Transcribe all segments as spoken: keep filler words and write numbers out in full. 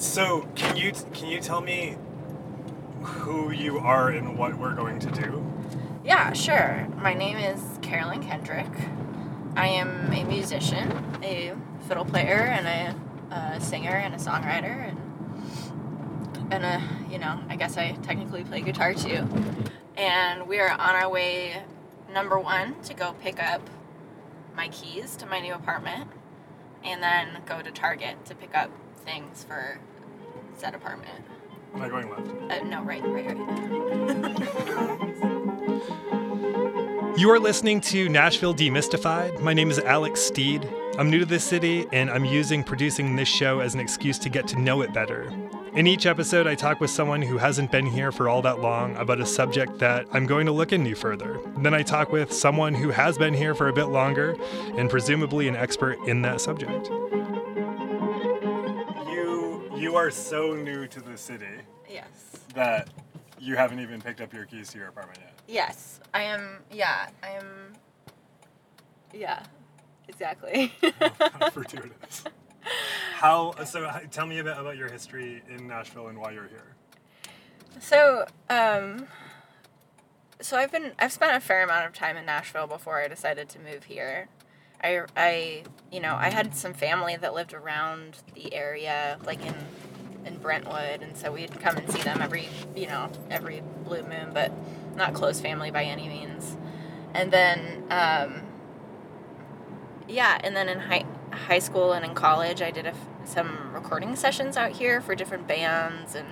So can you can you tell me who you are and what we're going to do? Yeah, sure. My name is Carolyn Kendrick. I am a musician, a fiddle player, and a, a singer and a songwriter, and and a you know I guess I technically play guitar too. And we are on our way, number one, to go pick up my keys to my new apartment, and then go to Target to pick up things for said apartment. Am I going left? Uh, no, right, right, right. You are listening to Nashville Demystified. My name is Alex Steed. I'm new to this city, and I'm using producing this show as an excuse to get to know it better. In each episode, I talk with someone who hasn't been here for all that long about a subject that I'm going to look into further. Then I talk with someone who has been here for a bit longer and presumably an expert in that subject. You are so new to the city. Yes. That you haven't even picked up your keys to your apartment yet. Yes. I am, yeah, I am, yeah, exactly. How fortuitous. How, so tell me a bit about your history in Nashville and why you're here. So, um, so I've been, I've spent a fair amount of time in Nashville before I decided to move here. I, I, you know, I had some family that lived around the area, like in, in Brentwood, and so we'd come and see them every, you know, every blue moon, but not close family by any means. And then, um, yeah, and then in high high school and in college, I did a, some recording sessions out here for different bands, and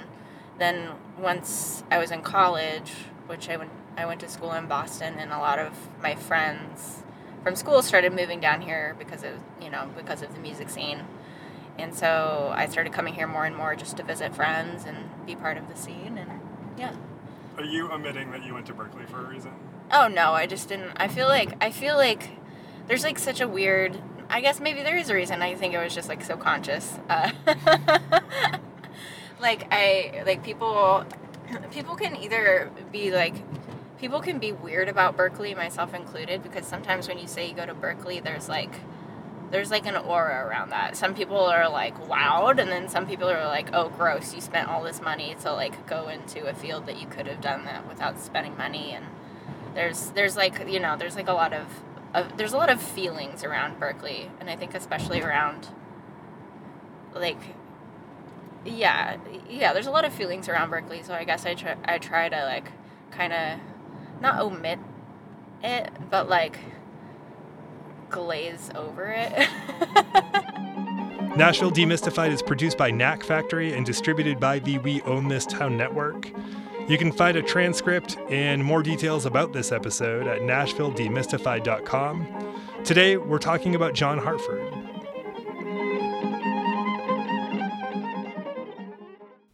then once I was in college, which I went, I went to school in Boston, and a lot of my friends from school started moving down here because of, you know, because of the music scene. And so I started coming here more and more just to visit friends and be part of the scene, and yeah. Are you admitting that you went to Berkeley for a reason? Oh no, I just didn't. I feel like, I feel like there's like such a weird, I guess maybe there is a reason. I think it was just like so conscious. Uh, like I, like people, people can either be like, people can be weird about Berkeley, myself included, because sometimes when you say you go to Berkeley, there's like, there's like an aura around that. Some people are like loud, and then some people are like, oh, gross, you spent all this money to like go into a field that you could have done that without spending money. And there's, there's like, you know, there's like a lot of, of there's a lot of feelings around Berkeley. And I think especially around like, yeah, yeah, there's a lot of feelings around Berkeley. So I guess I try, I try to like kind of, not omit it, but like glaze over it. Nashville Demystified is produced by Knack Factory and distributed by the We Own This Town Network. You can find a transcript and more details about this episode at nashville demystified dot com. Today, we're talking about John Hartford.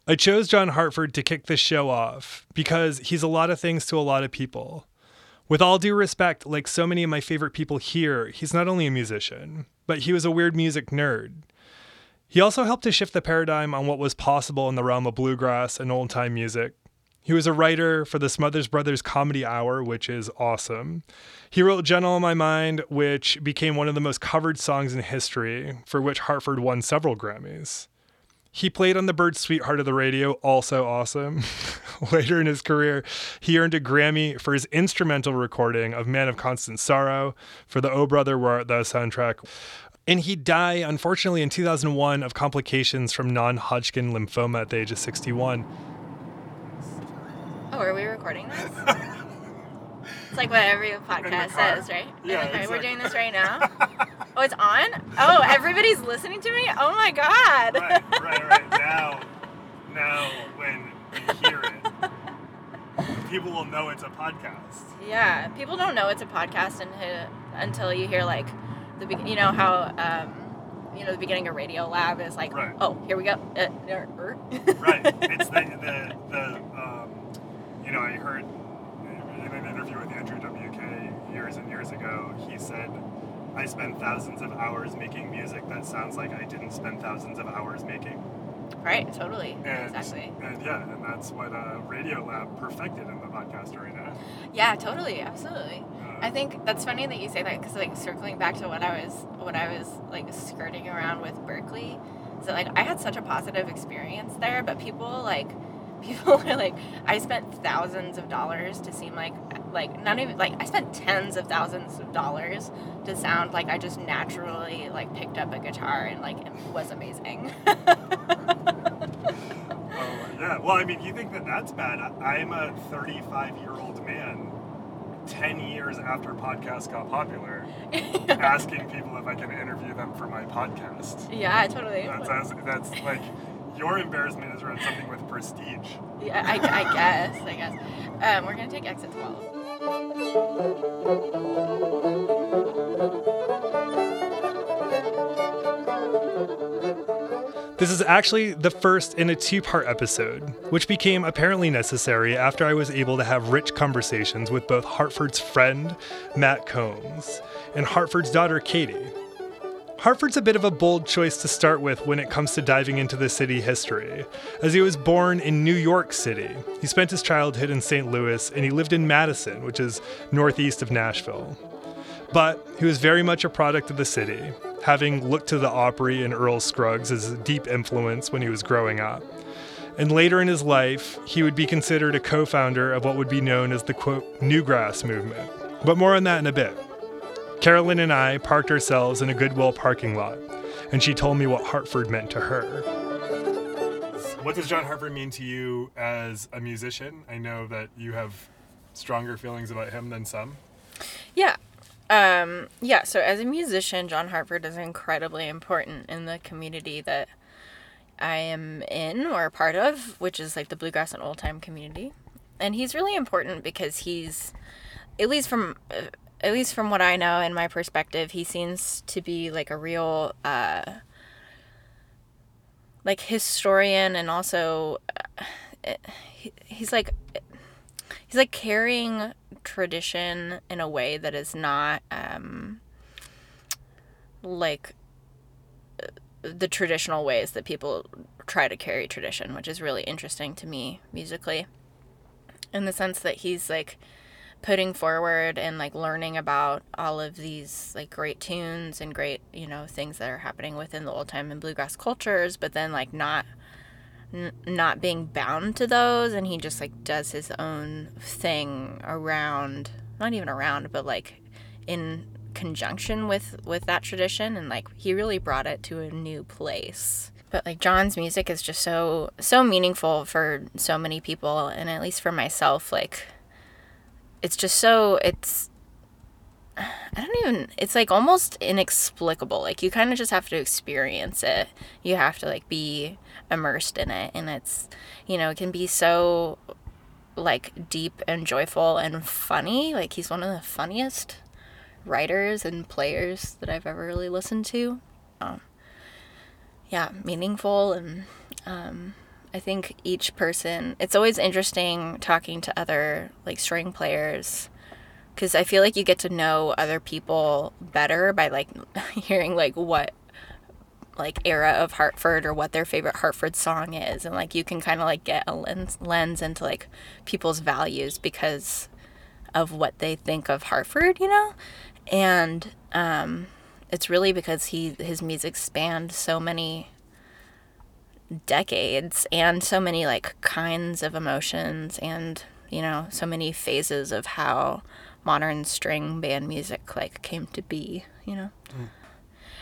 I chose John Hartford to kick this show off because he's a lot of things to a lot of people. With all due respect, like so many of my favorite people here, he's not only a musician, but he was a weird music nerd. He also helped to shift the paradigm on what was possible in the realm of bluegrass and old-time music. He was a writer for the Smothers Brothers Comedy Hour, which is awesome. He wrote Gentle on My Mind, which became one of the most covered songs in history, for which Hartford won several Grammys. He played on the Byrds' Sweetheart of the Radio, also awesome. Later in his career, he earned a Grammy for his instrumental recording of Man of Constant Sorrow for the O Brother, Where Art Thou soundtrack. And he died, unfortunately, in two thousand one of complications from non-Hodgkin lymphoma at the age of sixty-one. Oh, are we recording this? It's like what every podcast says, right? Yeah, okay, exactly. We're doing this right now. Oh, it's on? Oh, everybody's listening to me? Oh my God. Right, right, right. Now, now when we hear it, people will know it's a podcast. Yeah, people don't know it's a podcast until you hear like, the be- you know how, um, you know, the beginning of Radio Lab is like, right. Oh, here we go. Uh, er, er. Right. It's the, the, the um, you know, I heard in an interview with Andrew W K years and years ago, he said, I spend thousands of hours making music that sounds like I didn't spend thousands of hours making. Right, totally. And, exactly. And yeah, and that's what uh, Radio Lab perfected in the podcast arena. Yeah, totally, absolutely. Uh, I think that's funny that you say that because, like, circling back to what I was, what I was like skirting around with Berkeley. So, like, I had such a positive experience there, but people, like, people were, like, I spent thousands of dollars to seem like, like, not even, like, I spent tens of thousands of dollars to sound like I just naturally, like, picked up a guitar and, like, it was amazing. Oh, yeah. Well, I mean, you think that that's bad. I'm a thirty-five-year-old man ten years after podcasts got popular, asking people if I can interview them for my podcast. Yeah, totally. That's, as, that's like, your embarrassment is around something with prestige. Yeah, I, I guess, I guess. Um, we're going to take exit twelve. This is actually the first in a two-part episode, which became apparently necessary after I was able to have rich conversations with both Hartford's friend, Matt Combs, and Hartford's daughter, Katie. Hartford's a bit of a bold choice to start with when it comes to diving into the city history, as he was born in New York City. He spent his childhood in Saint Louis, and he lived in Madison, which is northeast of Nashville. But he was very much a product of the city, having looked to the Opry and Earl Scruggs as a deep influence when he was growing up. And later in his life, he would be considered a co-founder of what would be known as the, quote, Newgrass movement. But more on that in a bit. Carolyn and I parked ourselves in a Goodwill parking lot, and she told me what Hartford meant to her. What does John Hartford mean to you as a musician? I know that you have stronger feelings about him than some. Yeah. Um, yeah, so as a musician, John Hartford is incredibly important in the community that I am in or a part of, which is like the bluegrass and old-time community. And he's really important because he's, at least from... Uh, at least from what I know, in my perspective, he seems to be like a real, uh, like historian, and also uh, he, he's like, he's like carrying tradition in a way that is not, um, like the traditional ways that people try to carry tradition, which is really interesting to me musically, in the sense that he's like putting forward and like learning about all of these like great tunes and great, you know, things that are happening within the old time and bluegrass cultures, but then like not n- not being bound to those, and he just like does his own thing around, not even around, but like in conjunction with with that tradition, and like he really brought it to a new place. But like John's music is just so so meaningful for so many people, and at least for myself, like it's just so, it's, I don't even, it's like almost inexplicable. Like you kind of just have to experience it. You have to like be immersed in it. And it's, you know, it can be so like deep and joyful and funny. Like he's one of the funniest writers and players that I've ever really listened to. Um, yeah, meaningful. And um I think each person, it's always interesting talking to other like string players, because I feel like you get to know other people better by like hearing like what like era of Hartford or what their favorite Hartford song is, and like you can kind of like get a lens lens into like people's values because of what they think of Hartford, you know. And um, it's really because he his music spanned so many decades and so many like kinds of emotions, and you know, so many phases of how modern string band music like came to be, you know. Mm.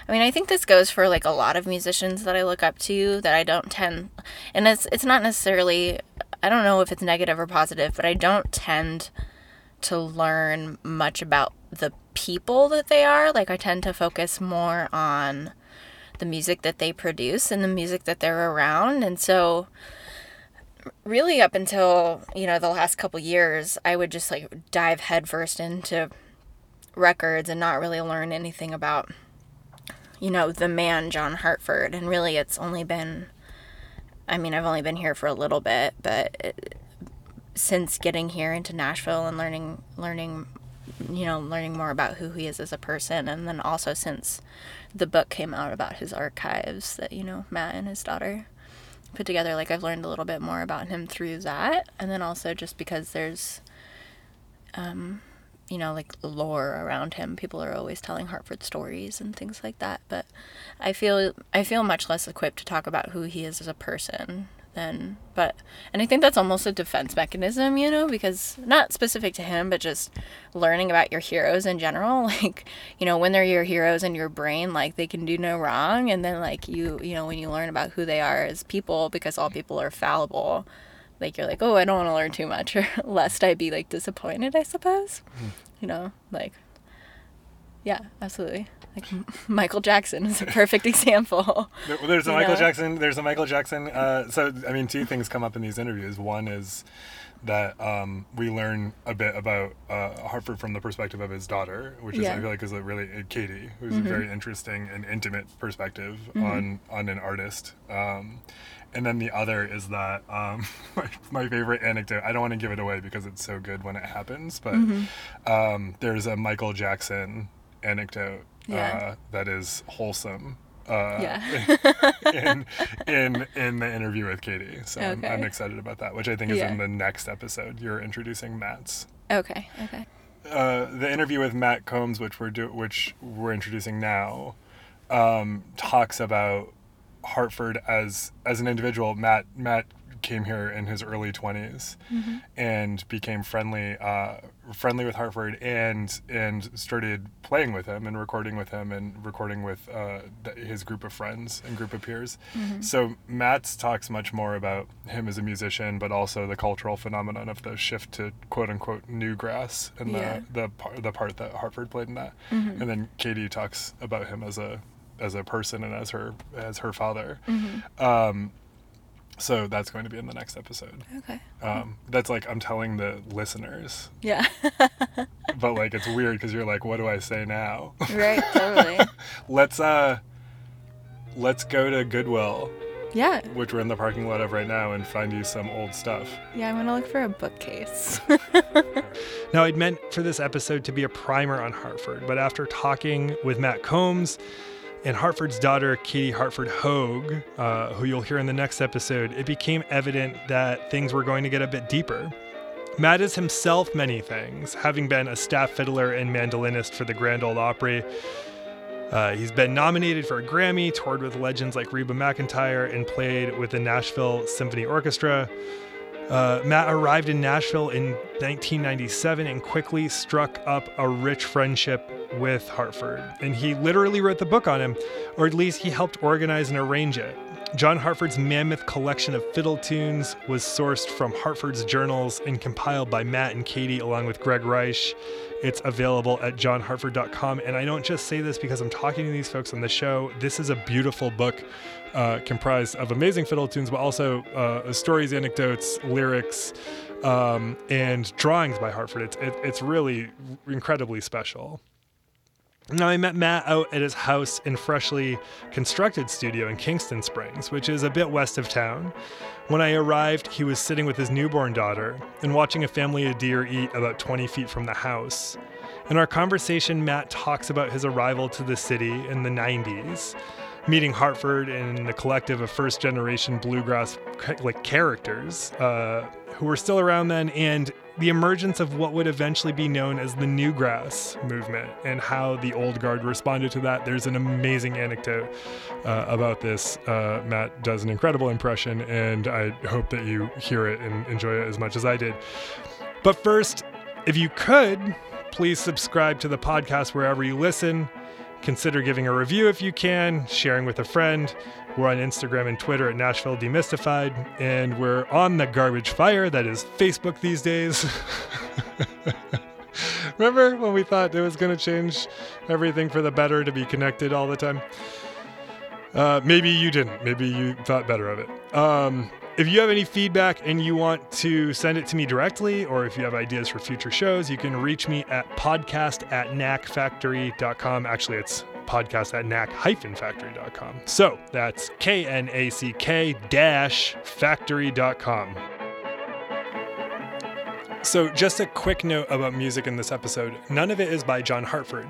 I mean, I think this goes for like a lot of musicians that I look up to, that I don't tend, and it's it's not necessarily, I don't know if it's negative or positive, but I don't tend to learn much about the people that they are. Like I tend to focus more on the music that they produce and the music that they're around. And so really up until, you know, the last couple years, I would just like dive headfirst into records and not really learn anything about, you know, the man John Hartford. And really it's only been, I mean, I've only been here for a little bit, but it, since getting here into Nashville and learning, learning you know, learning more about who he is as a person, and then also since the book came out about his archives that, you know, Matt and his daughter put together, like I've learned a little bit more about him through that, and then also just because there's um, you know, like, lore around him. People are always telling Hartford stories and things like that, but I feel I feel much less equipped to talk about who he is as a person than, but, and I think that's almost a defense mechanism, you know, because not specific to him, but just learning about your heroes in general, like, you know, when they're your heroes in your brain, like, they can do no wrong, and then, like, you, you know, when you learn about who they are as people, because all people are fallible, like, you're like, oh, I don't want to learn too much, or lest I be, like, disappointed, I suppose. Mm. You know, like, yeah, absolutely. Like, Michael Jackson is a perfect example. There, there's a you Michael know? Jackson, there's a Michael Jackson, uh, so, I mean, two things come up in these interviews. One is that um, we learn a bit about uh, Hartford from the perspective of his daughter, which is, yeah. I feel like, is a really, uh, Katie, who's mm-hmm. a very interesting and intimate perspective mm-hmm. on, on an artist. Um, and then the other is that, um, my, my favorite anecdote, I don't want to give it away because it's so good when it happens, but mm-hmm. um, there's a Michael Jackson anecdote yeah. uh, that is wholesome. Uh, yeah. in, in in the interview with Katie. So okay. I'm, I'm excited about that, which I think is yeah. in the next episode. You're introducing Matt's. Okay. Okay. Uh, the interview with Matt Combs, which we're do which we're introducing now, um, talks about Hartford as as an individual. Matt Matt came here in his early twenties mm-hmm. and became friendly uh, friendly with Hartford and and started playing with him and recording with him and recording with uh, th- his group of friends and group of peers. Mm-hmm. So Matt's talks much more about him as a musician, but also the cultural phenomenon of the shift to quote unquote newgrass and yeah. the the, par- the part that Hartford played in that. Mm-hmm. And then Katie talks about him as a as a person and as her as her father. Mm-hmm. Um, So that's going to be in the next episode. Okay. Um, that's like, I'm telling the listeners. Yeah. But like, it's weird because you're like, what do I say now? Right, totally. Let's, uh, let's go to Goodwill. Yeah. Which we're in the parking lot of right now and find you some old stuff. Yeah, I'm going to look for a bookcase. Now, I'd meant for this episode to be a primer on Hartford, but after talking with Matt Combs, and Hartford's daughter, Katie Hartford-Hogue, uh, who you'll hear in the next episode, it became evident that things were going to get a bit deeper. Matt is himself many things, having been a staff fiddler and mandolinist for the Grand Ole Opry. Uh, he's been nominated for a Grammy, toured with legends like Reba McEntire, and played with the Nashville Symphony Orchestra. Uh, Matt arrived in Nashville in nineteen ninety-seven and quickly struck up a rich friendship with Hartford. And he literally wrote the book on him, or at least he helped organize and arrange it. John Hartford's mammoth collection of fiddle tunes was sourced from Hartford's journals and compiled by Matt and Katie along with Greg Reich. It's available at john hartford dot com. And I don't just say this because I'm talking to these folks on the show. This is a beautiful book uh, comprised of amazing fiddle tunes, but also uh, stories, anecdotes, lyrics, um, and drawings by Hartford. It's, it, it's really incredibly special. Now, I met Matt out at his house and freshly constructed studio in Kingston Springs, which is a bit west of town. When I arrived, he was sitting with his newborn daughter and watching a family of deer eat about twenty feet from the house. In our conversation, Matt talks about his arrival to the city in the nineties, meeting Hartford and the collective of first-generation bluegrass like characters uh, who were still around then, and the emergence of what would eventually be known as the Newgrass movement and how the old guard responded to that. There's an amazing anecdote uh, about this. Uh, Matt does an incredible impression, and I hope that you hear it and enjoy it as much as I did. But first, if you could, please subscribe to the podcast wherever you listen. Consider giving a review if you can, sharing with a friend. We're on Instagram and Twitter at Nashville Demystified, and we're on the garbage fire that is Facebook these days. Remember when we thought it was going to change everything for the better to be connected all the time? Uh, maybe you didn't. Maybe you thought better of it. Um, if you have any feedback and you want to send it to me directly, or if you have ideas for future shows, you can reach me at podcast at knack factory dot com. Actually, it's podcast at knack factory dot com. So that's K N A C K dash factory dot com. So just a quick note about music in this episode. None of it is by John Hartford.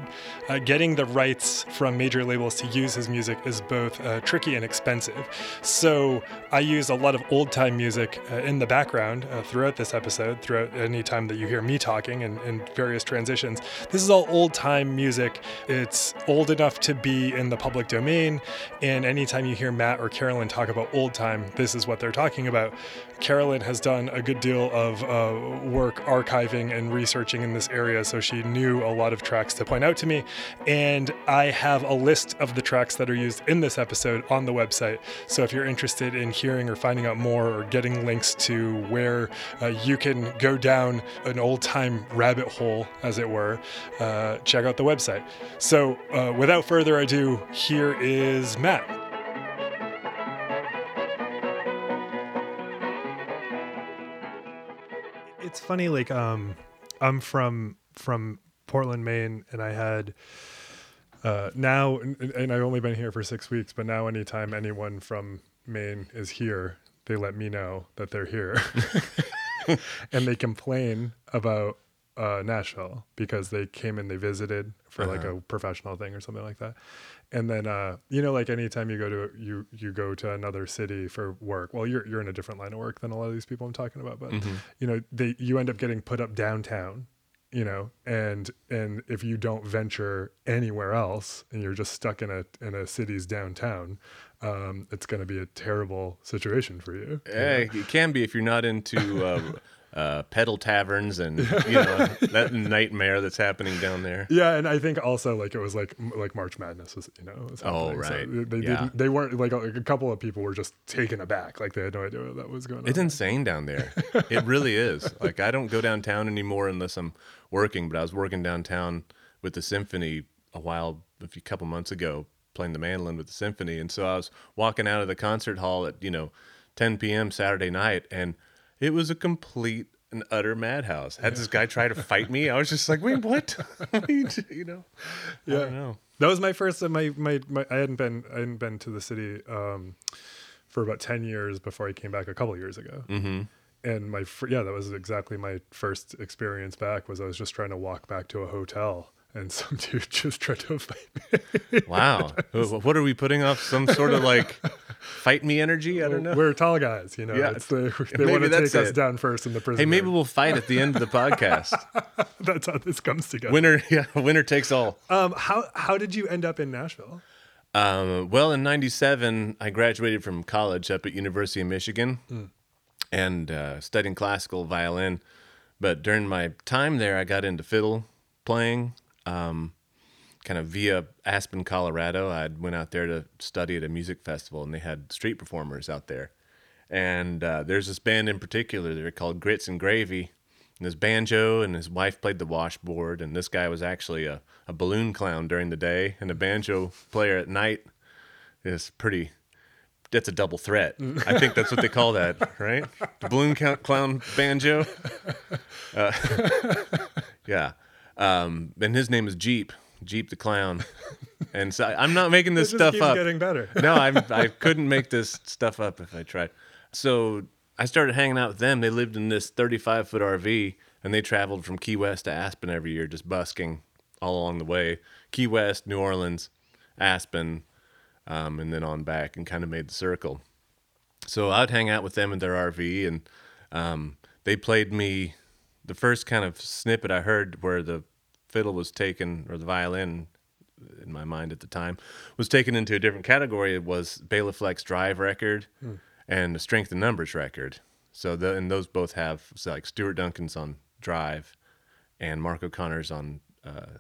Uh, getting the rights from major labels to use his music is both uh, tricky and expensive. So I used a lot of old-time music uh, in the background uh, throughout this episode, throughout any time that you hear me talking and, and various transitions. This is all old-time music. It's old enough to be in the public domain. And anytime you hear Matt or Carolyn talk about old-time, this is what they're talking about. Carolyn has done a good deal of uh, work archiving and researching in this area, so she knew a lot of tracks to point out to me, and I have a list of the tracks that are used in this episode on the website. So if you're interested in hearing or finding out more or getting links to where uh, you can go down an old-time rabbit hole, as it were, uh, check out the website. So uh, without further ado, here is Matt. It's funny, like, um, I'm from from Portland, Maine, and I had uh, now, and I've only been here for six weeks, but now anytime anyone from Maine is here, they let me know that they're here. And they complain about uh, Nashville because they came and they visited for, uh-huh, like a professional thing or something like that. And then, uh, you know, like anytime you go to you you go to another city for work, well, you're you're in a different line of work than a lot of these people I'm talking about, but mm-hmm. you know, they you end up getting put up downtown, you know, and and if you don't venture anywhere else and you're just stuck in a in a city's downtown, um, it's going to be a terrible situation for you. Yeah, you know? It can be if you're not into uh, uh, pedal taverns and you know that nightmare that's happening down there. Yeah, and I think also like it was like like March Madness was, you know. Oh right. So they yeah. didn't. They weren't like a, a couple of people were just taken aback, like they had no idea what that was going on. It's insane down there. It really is. Like I don't go downtown anymore unless I'm working. But I was working downtown with the symphony a while, a few couple months ago, playing the mandolin with the symphony, and so I was walking out of the concert hall at you know ten p.m. Saturday night, and it was a complete and utter madhouse. Had yeah. this guy try to fight me. I was just like, wait, what? You know? Yeah. I don't know. That was my first, my, my, my, I hadn't been, I hadn't been to the city um, for about ten years before I came back a couple of years ago. Mm-hmm. And my, fr- yeah, that was exactly my first experience back was I was just trying to walk back to a hotel and some dude just tried to fight me. Wow. What are we putting off? Some sort of like fight me energy? I don't know. We're tall guys, you know. Yeah. It's the, they maybe want to take it. us down first in the prison. Hey, maybe room. We'll fight at the end of the podcast. That's how this comes together. Winner, yeah, winner takes all. Um, how how did you end up in Nashville? Um, well, in ninety-seven, I graduated from college up at University of Michigan mm. and uh, studying classical violin. But during my time there, I got into fiddle playing. Um, kind of via Aspen, Colorado. I went out there to study at a music festival, and they had street performers out there. And uh, there's this band in particular, they're called Grits and Gravy. And this banjo and his wife played the washboard, and this guy was actually a, a balloon clown during the day and a banjo player at night. It's pretty... That's a double threat. I think that's what they call that, right? The balloon count, clown banjo. Uh, yeah. Um, and his name is Jeep, Jeep the Clown. And so I'm not making this, this stuff up. Getting better. No, I I couldn't make this stuff up if I tried. So I started hanging out with them. They lived in this thirty-five foot R V, and they traveled from Key West to Aspen every year, just busking all along the way. Key West, New Orleans, Aspen, um, and then on back, and kind of made the circle. So I'd hang out with them in their R V, and um, they played me. The first kind of snippet I heard where the fiddle was taken, or the violin, in my mind at the time, was taken into a different category. It was Béla Fleck's Drive record mm. and the Strength in Numbers record. So, the, and those both have, so like Stuart Duncan's on Drive and Mark O'Connor's on uh,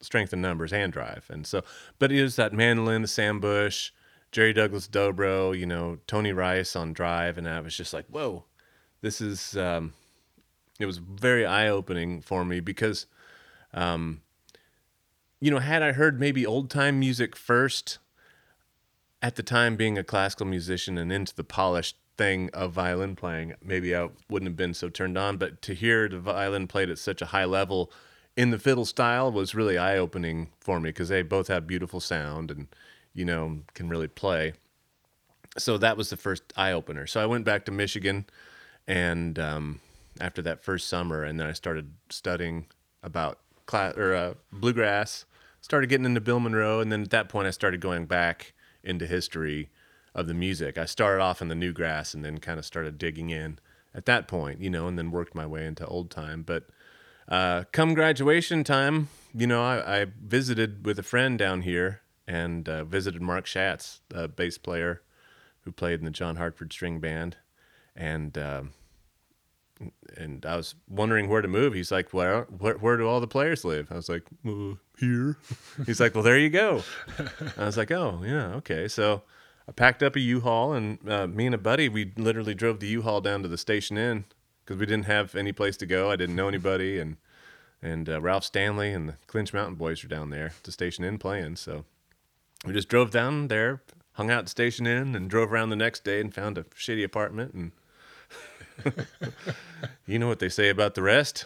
Strength in Numbers and Drive. And so, but it was that mandolin, the Sam Bush, Jerry Douglas Dobro, you know, Tony Rice on Drive. And I was just like, whoa, this is... Um, It was very eye-opening for me because, um, you know, had I heard maybe old-time music first, at the time being a classical musician and into the polished thing of violin playing, maybe I wouldn't have been so turned on. But to hear the violin played at such a high level in the fiddle style was really eye-opening for me because they both have beautiful sound and, you know, can really play. So that was the first eye-opener. So I went back to Michigan and... Um, after that first summer, and then I started studying about class, or uh, bluegrass. Started getting into Bill Monroe, and then at that point I started going back into history of the music. I started off in the Newgrass, and then kind of started digging in at that point, you know, and then worked my way into old time. But uh, come graduation time, you know, I, I visited with a friend down here and uh, visited Mark Schatz, a bass player who played in the John Hartford String Band, and uh, and I was wondering where to move. He's like, well, where, where do all the players live? I was like, uh, here. He's like, well, there you go. I was like, oh, yeah, okay. So I packed up a U-Haul, and uh, me and a buddy, we literally drove the U-Haul down to the Station Inn because we didn't have any place to go. I didn't know anybody, and and uh, Ralph Stanley and the Clinch Mountain Boys are down there at the Station Inn playing. So we just drove down there, hung out at Station Inn, and drove around the next day and found a shitty apartment, and you know what they say about the rest.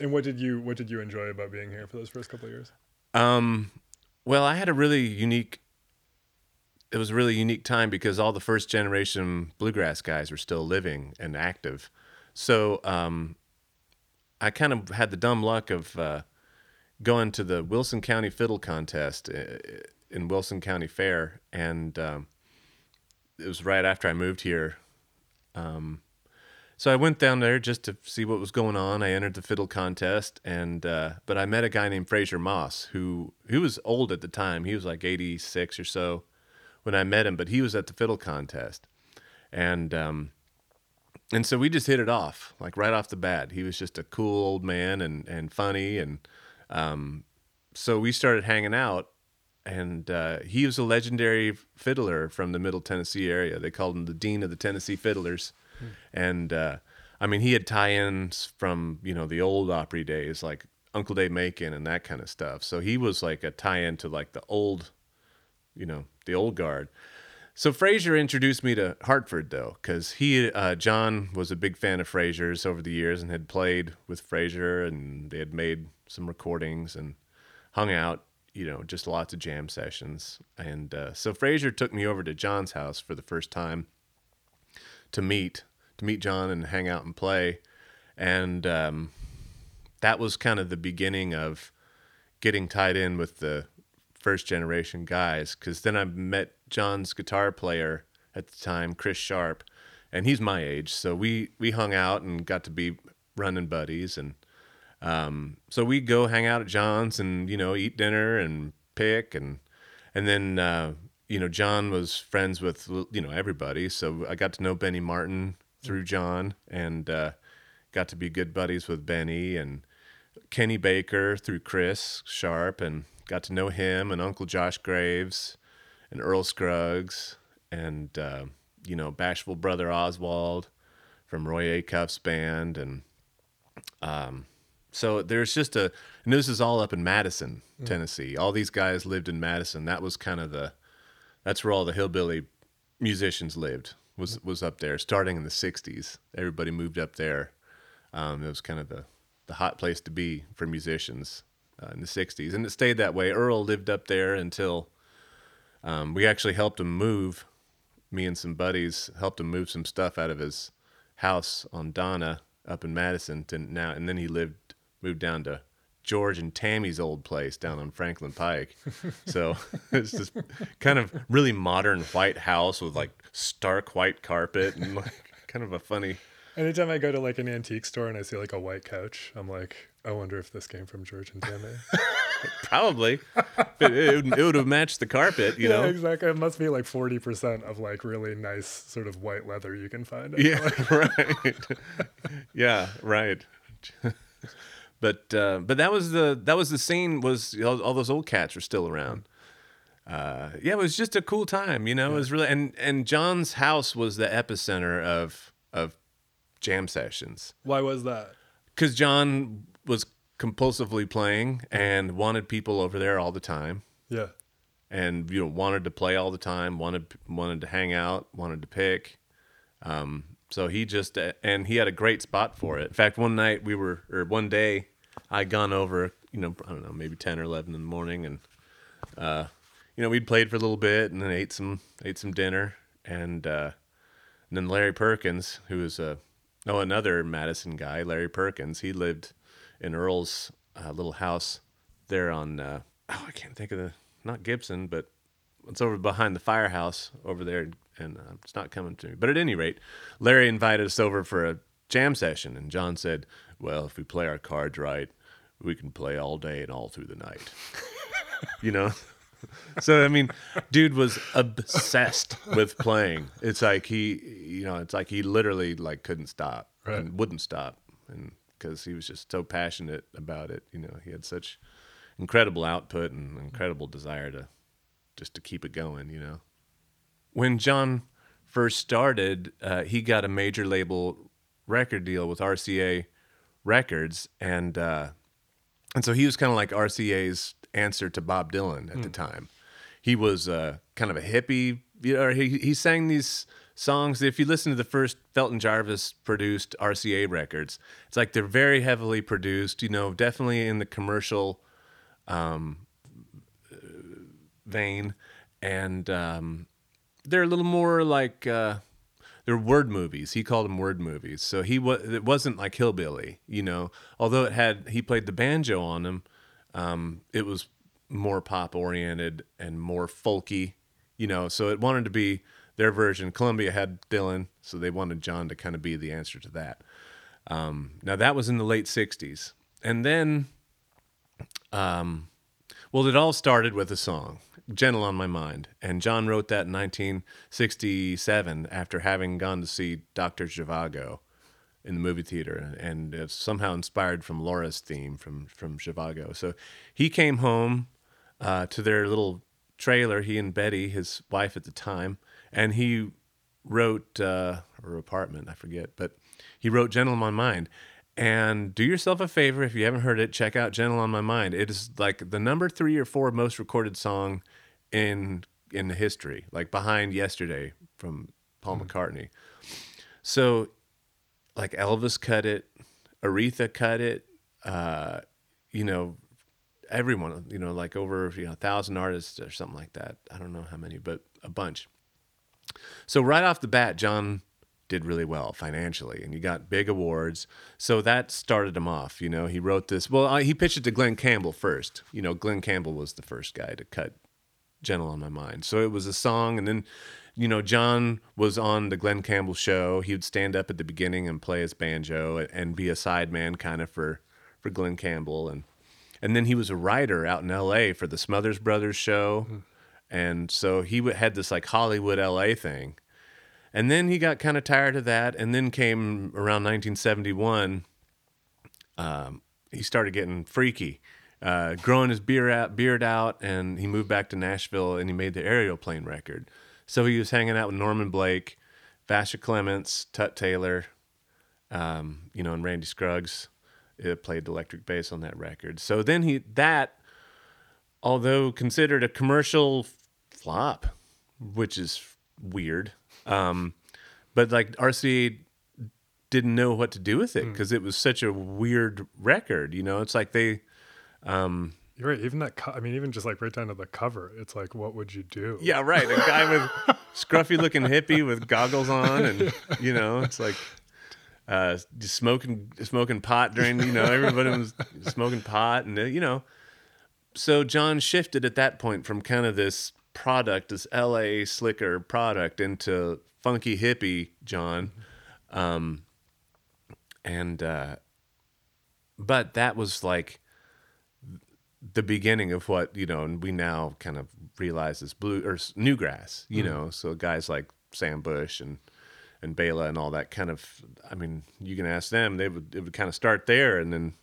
And what did you what did you enjoy about being here for those first couple of years? Um, well, I had a really unique. It was a really unique time because all the first generation bluegrass guys were still living and active, so um, I kind of had the dumb luck of uh, going to the Wilson County Fiddle Contest in Wilson County Fair, and um, it was right after I moved here. Um, so I went down there just to see what was going on. I entered the fiddle contest, and, uh, but I met a guy named Fraser Moss who, who was old at the time. He was like eighty-six or so when I met him, but he was at the fiddle contest. And, um, and so we just hit it off, like right off the bat. He was just a cool old man and, and funny. And, um, so we started hanging out, and, uh, he was a legendary fiddler from the Middle Tennessee area. They called him the Dean of the Tennessee Fiddlers. Hmm. And, uh, I mean, he had tie-ins from, you know, the old Opry days, like Uncle Dave Macon and that kind of stuff. So he was like a tie-in to like the old, you know, the old guard. So Fraser introduced me to Hartford, though, because he, uh, John was a big fan of Fraser's over the years and had played with Fraser, and they had made some recordings and hung out, you know, just lots of jam sessions. And uh, so Fraser took me over to John's house for the first time to meet, to meet John and hang out and play. And um, that was kind of the beginning of getting tied in with the first generation guys. Cause then I met John's guitar player at the time, Chris Sharp, and he's my age. So we, we hung out and got to be running buddies, and Um, so we go hang out at John's and, you know, eat dinner and pick, and, and then, uh, you know, John was friends with, you know, everybody. So I got to know Benny Martin through John, and, uh, got to be good buddies with Benny, and Kenny Baker through Chris Sharp, and got to know him, and Uncle Josh Graves and Earl Scruggs, and, uh, you know, Bashful Brother Oswald from Roy Acuff's band. And, um, So there's just a, and this is all up in Madison, Tennessee. Mm. All these guys lived in Madison. That was kind of the, that's where all the hillbilly musicians lived, was was up there, starting in the sixties. Everybody moved up there. Um, it was kind of the, the hot place to be for musicians uh, in the sixties. And it stayed that way. Earl lived up there until um, we actually helped him move, me and some buddies, helped him move some stuff out of his house on Donna up in Madison to now, and then he lived, moved down to George and Tammy's old place down on Franklin Pike. So it's this kind of really modern white house with like stark white carpet and like kind of a funny. Anytime I go to like an antique store and I see like a white couch, I'm like, I wonder if this came from George and Tammy. Probably. It, it, it would have matched the carpet, you yeah, know? Exactly. It must be like forty percent of like really nice sort of white leather you can find. Yeah, like. Right. Yeah, right. But uh, but that was the that was the scene was you know, all those old cats were still around. Uh, yeah, it was just a cool time, you know. Yeah. It was really and, and John's house was the epicenter of of jam sessions. Why was that? Because John was compulsively playing and wanted people over there all the time. Yeah, and you know wanted to play all the time, wanted wanted to hang out, wanted to pick. Um, So he just, and he had a great spot for it. In fact, one night we were, or one day I'd gone over, you know, I don't know, maybe ten or eleven in the morning. And, uh, you know, we'd played for a little bit and then ate some, ate some dinner. And, uh, and then Larry Perkins, who was a, Oh, another Madison guy, Larry Perkins. He lived in Earl's uh, little house there on, uh, oh, I can't think of the, not Gibson, but it's over behind the firehouse over there, and uh, it's not coming to me. But at any rate, Larry invited us over for a jam session, and John said, well, if we play our cards right, we can play all day and all through the night. You know? So, I mean, dude was obsessed with playing. It's like he, you know, it's like he literally like couldn't stop right. and wouldn't stop. And because he was just so passionate about it, you know, he had such incredible output and incredible desire to just to keep it going, you know. When John first started, uh, he got a major label record deal with R C A Records. And, uh, and so he was kind of like R C A's answer to Bob Dylan at mm. the time. He was uh, kind of a hippie. You know, or he he sang these songs. If you listen to the first Felton Jarvis produced R C A records, it's like they're very heavily produced. You know, definitely in the commercial um, vein, and um, they're a little more like uh, they're word movies. He called them word movies. So he was it wasn't like hillbilly. You know, although it had he played the banjo on them. Um, it was more pop-oriented and more folky, you know, so it wanted to be their version. Columbia had Dylan, so they wanted John to kind of be the answer to that. Um, now, that was in the late sixties. And then, um, well, it all started with a song, Gentle on My Mind. And John wrote that in nineteen sixty-seven after having gone to see Doctor Zhivago in the movie theater, and uh, somehow inspired from Laura's theme from from Zhivago. So he came home uh, to their little trailer, he and Betty, his wife at the time, and he wrote, uh, or apartment, I forget, but he wrote Gentle on My Mind. And do yourself a favor, if you haven't heard it, check out Gentle on My Mind. It is like the number three or four most recorded song in in history, like behind Yesterday from Paul mm-hmm. McCartney. So like Elvis cut it, Aretha cut it, uh, you know, everyone, you know, like over you know, a thousand artists or something like that. I don't know how many, but a bunch. So right off the bat, John did really well financially, and he got big awards. So that started him off, you know. He wrote this. Well, he pitched it to Glen Campbell first. You know, Glen Campbell was the first guy to cut Gentle on My Mind. So it was a song, and then, you know, John was on the Glen Campbell show. He would stand up at the beginning and play his banjo and be a sideman kind of for, for Glen Campbell. And and then he was a writer out in L A for the Smothers Brothers show. Mm. And so he had this like Hollywood L A thing. And then he got kind of tired of that. And then came around nineteen seventy-one, um, he started getting freaky. Uh, growing his beard out, beard out, and he moved back to Nashville and he made the Aeroplane record. So he was hanging out with Norman Blake, Vasha Clements, Tut Taylor, um, you know, and Randy Scruggs it played electric bass on that record. So then he, that, although considered a commercial flop, which is weird, um, but like R C A didn't know what to do with it because mm. it was such a weird record, you know, it's like they... Um, You're right. Even that, co- I mean, even just like right down to the cover, it's like, what would you do? Yeah, right. A guy with scruffy looking hippie with goggles on, and you know, it's like uh, just smoking smoking pot during, you know, everybody was smoking pot, and you know, so John shifted at that point from kind of this product, this L A slicker product, into funky hippie John, um, and uh, but that was like the beginning of what, you know, and we now kind of realize is blue or Newgrass, you mm. know, so guys like Sam Bush and, and Béla and all that kind of, I mean, you can ask them, they would, it would kind of start there and then,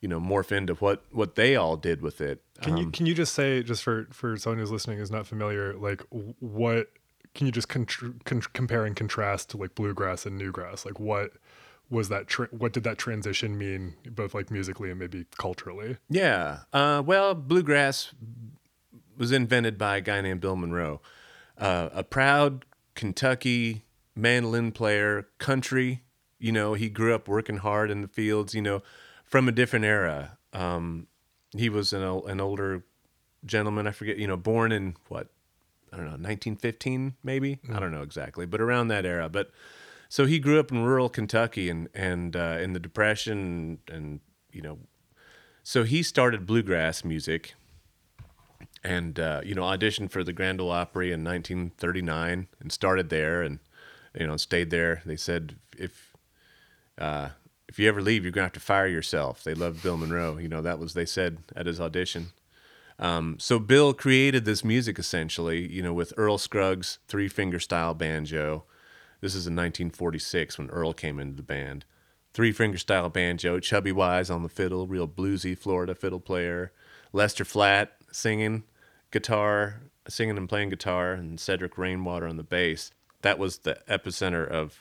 you know, morph into what, what they all did with it. Can um, you, can you just say just for, for someone who's listening, who's not familiar, like what, can you just con- con- compare and contrast to like bluegrass and Newgrass? Like what, was that tra- what did that transition mean, both like musically and maybe culturally? Yeah, uh, well, bluegrass was invented by a guy named Bill Monroe, uh, a proud Kentucky mandolin player, country. You know, he grew up working hard in the fields. You know, from a different era. Um, he was an an older gentleman. I forget. You know, born in what I don't know, nineteen fifteen maybe. Mm. I don't know exactly, but around that era. But So he grew up in rural Kentucky and and uh, in the Depression, and, and you know, so he started bluegrass music, and uh, you know, auditioned for the Grand Ole Opry in nineteen thirty-nine and started there, and you know, stayed there. They said if uh, if you ever leave, you're gonna have to fire yourself. They loved Bill Monroe. You know, that was they said at his audition. Um, so Bill created this music essentially, you know, with Earl Scruggs' three-finger style banjo. This is in nineteen forty-six when Earl came into the band. Three-finger style banjo, Chubby Wise on the fiddle, real bluesy Florida fiddle player. Lester Flatt singing guitar, singing and playing guitar, and Cedric Rainwater on the bass. That was the epicenter of,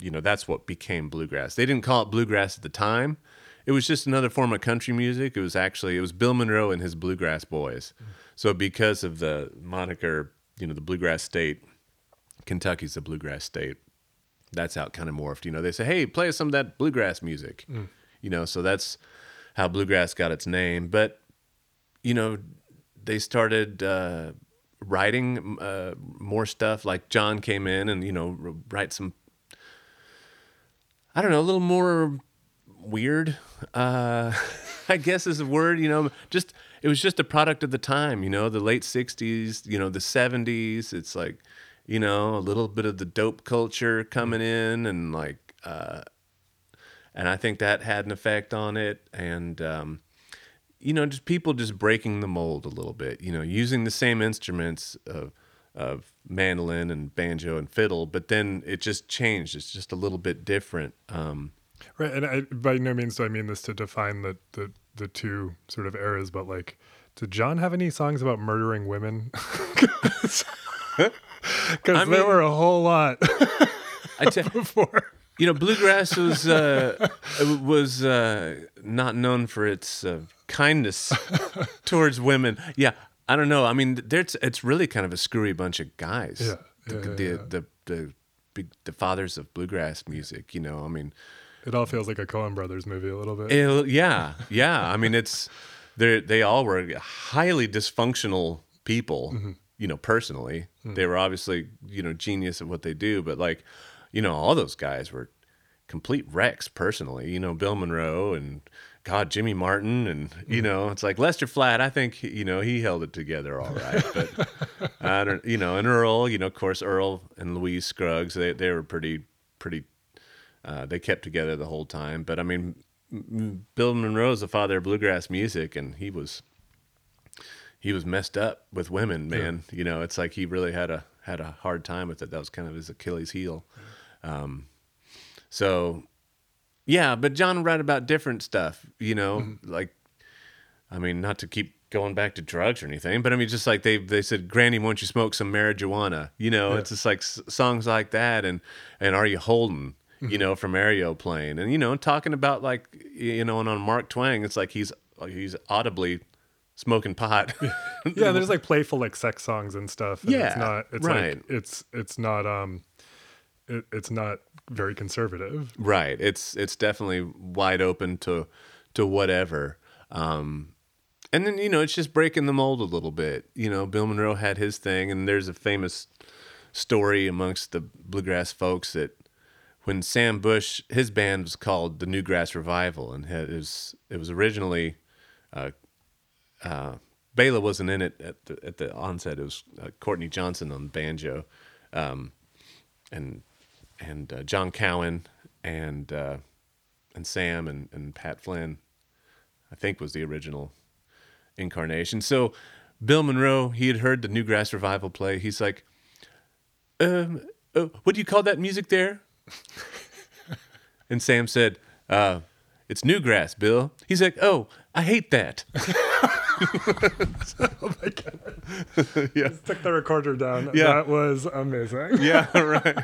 you know, that's what became bluegrass. They didn't call it bluegrass at the time. It was just another form of country music. It was actually, it was Bill Monroe and his Bluegrass Boys. Mm. So because of the moniker, you know, the Bluegrass State, Kentucky's the Bluegrass State, that's how it kind of morphed. You know, they say, hey, play some of that bluegrass music. Mm. You know, so that's how bluegrass got its name. But, you know, they started uh, writing uh, more stuff. Like John came in and, you know, write some, I don't know, a little more... weird, uh, I guess is a word, you know, just, it was just a product of the time, you know, the late sixties, you know, the seventies, it's like, you know, a little bit of the dope culture coming in, and like, uh, and I think that had an effect on it, and, um, you know, just people just breaking the mold a little bit, you know, using the same instruments of, of mandolin and banjo and fiddle, but then it just changed, it's just a little bit different, um, right, and I, by no means do I mean this to define the, the, the two sort of eras, but like, did John have any songs about murdering women? Because there mean, were a whole lot I t- before. You know, bluegrass was uh, was uh, not known for its uh, kindness towards women. Yeah, I don't know. I mean, there's it's really kind of a screwy bunch of guys. Yeah, the yeah, the, yeah. the the the the fathers of bluegrass music. You know, I mean. It all feels like a Coen Brothers movie a little bit. It, yeah, yeah. I mean, it's they they all were highly dysfunctional people. Mm-hmm. You know, personally, mm-hmm. They were obviously you know genius at what they do, but like, you know, all those guys were complete wrecks personally. You know, Bill Monroe and God, Jimmy Martin, and you mm-hmm. know, it's like Lester Flatt. I think you know he held it together all right, but I don't. You know, and Earl. You know, of course, Earl and Louise Scruggs. They they were pretty pretty. Uh, they kept together the whole time, but I mean, Bill Monroe's the father of bluegrass music, and he was he was messed up with women, man. Yeah. You know, it's like he really had a had a hard time with it. That was kind of his Achilles heel. Um, so, yeah, but John wrote about different stuff. You know, mm-hmm. like I mean, not to keep going back to drugs or anything, but I mean, just like they they said, Granny, won't you smoke some marijuana? You know, yeah. It's just like s- songs like that, and and Are You Holding? You know, from Aeroplane, and you know, talking about like, you know, and on Mark Twain, it's like he's he's audibly smoking pot. Yeah, there's like playful like sex songs and stuff. And yeah, it's not. It's right. Like, it's it's not um, it, it's not very conservative. Right. It's it's definitely wide open to to whatever. Um, and then you know, it's just breaking the mold a little bit. You know, Bill Monroe had his thing, and there's a famous story amongst the bluegrass folks that. When Sam Bush, his band was called the Newgrass Revival, and it was it was originally, uh, uh, Béla wasn't in it at the at the onset. It was uh, Courtney Johnson on banjo, um, and and uh, John Cowan and uh, and Sam and, and Pat Flynn, I think was the original incarnation. So Bill Monroe, he had heard the Newgrass Revival play. He's like, um, oh, what do you call that music there? And Sam said, uh, it's Newgrass, Bill. He's like, oh, I hate that. Oh my God. Yeah. Just took the recorder down. Yeah. That was amazing. Yeah, right.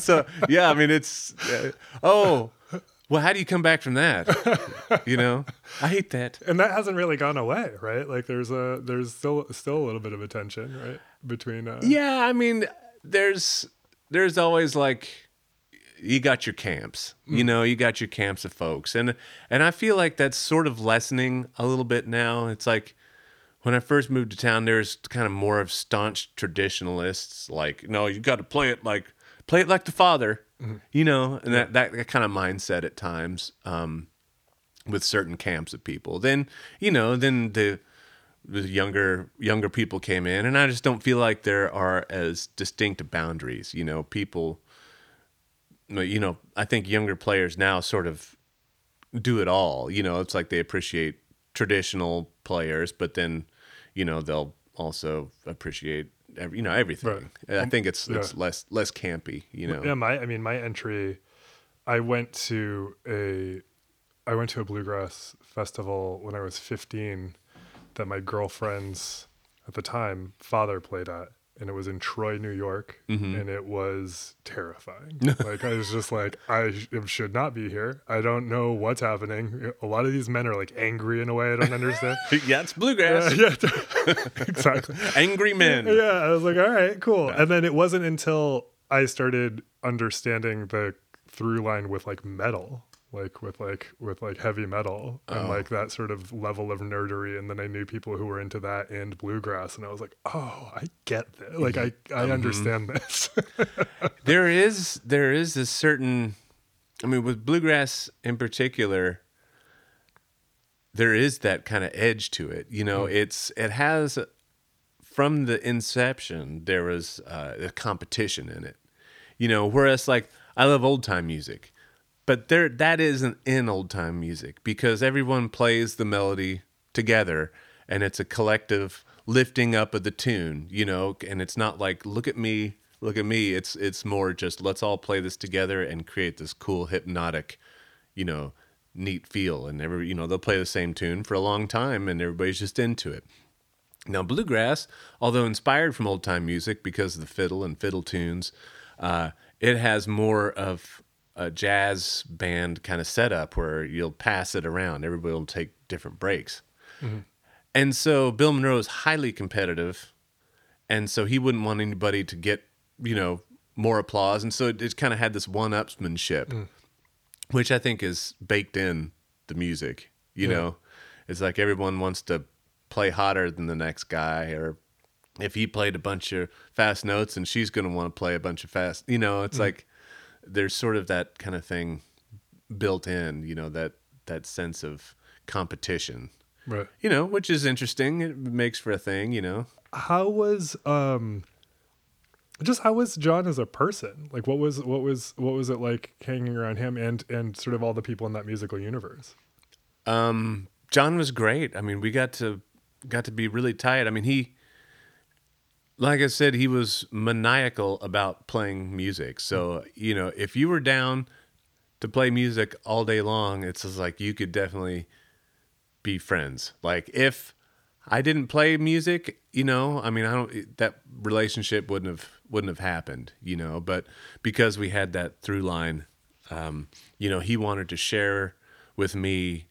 So, yeah, I mean, it's, uh, oh, well, how do you come back from that? You know, I hate that. And that hasn't really gone away, right? Like there's a, there's still, still a little bit of a tension, right? Between. Uh... Yeah. I mean, there's, there's always like, you got your camps, you know, you got your camps of folks. And and I feel like that's sort of lessening a little bit now. It's like when I first moved to town, there's kind of more of staunch traditionalists like, no, you got to play it like, play it like the father. mm-hmm. you know, and that, that, that kind of mindset at times um, with certain camps of people. Then, you know, then the, the younger younger people came in, and I just don't feel like there are as distinct boundaries. You know, people, you know, I think younger players now sort of do it all. You know, it's like they appreciate traditional players, but then, you know, they'll also appreciate every, you know, everything. Right. And I think it's yeah. it's less less campy, you know. Yeah, my I mean my entry, I went to a I went to a bluegrass festival when I was fifteen that my girlfriend's at the time father played at, and it was in Troy, New York, mm-hmm. and it was terrifying. Like, I was just like, I sh- should not be here. I don't know what's happening. A lot of these men are, like, angry in a way I don't understand. Yeah, it's bluegrass. Yeah, yeah. Exactly. Angry men. Yeah, I was like, all right, cool. Yeah. And then it wasn't until I started understanding the through line with, like, metal, like with like with like heavy metal oh. and like that sort of level of nerdery, and then I knew people who were into that and bluegrass, and I was like, oh, I get this. Like, I, I mm-hmm. understand this. There is there is a certain, I mean, with bluegrass in particular, there is that kind of edge to it. You know, mm-hmm. it's it has from the inception there was uh, a competition in it. You know, whereas like I love old time music. But there, that isn't in old-time music, because everyone plays the melody together, and it's a collective lifting up of the tune, you know, and it's not like, look at me, look at me. It's it's more just, let's all play this together and create this cool, hypnotic, you know, neat feel. And, every, you know, they'll play the same tune for a long time, and everybody's just into it. Now, bluegrass, although inspired from old-time music because of the fiddle and fiddle tunes, uh, it has more of a jazz band kind of setup where you'll pass it around. Everybody will take different breaks. Mm-hmm. And so Bill Monroe is highly competitive. And so he wouldn't want anybody to get, you know, more applause. And so it, it kind of had this one-upsmanship, mm. which I think is baked in the music, you yeah. know, it's like everyone wants to play hotter than the next guy, or if he played a bunch of fast notes and she's going to want to play a bunch of fast, you know, it's mm. like, there's sort of that kind of thing built in, you know, that, that sense of competition, right? You know, which is interesting. It makes for a thing, you know. How was, um, just how was John as a person? Like, what was, what was, what was it like hanging around him and, and sort of all the people in that musical universe? Um, John was great. I mean, we got to, got to be really tight. I mean, he, like I said, he was maniacal about playing music. So, you know, if you were down to play music all day long, it's just like you could definitely be friends. Like, if I didn't play music, you know, I mean, I don't, that relationship wouldn't have wouldn't have happened, you know, but because we had that through line, um, you know, he wanted to share with me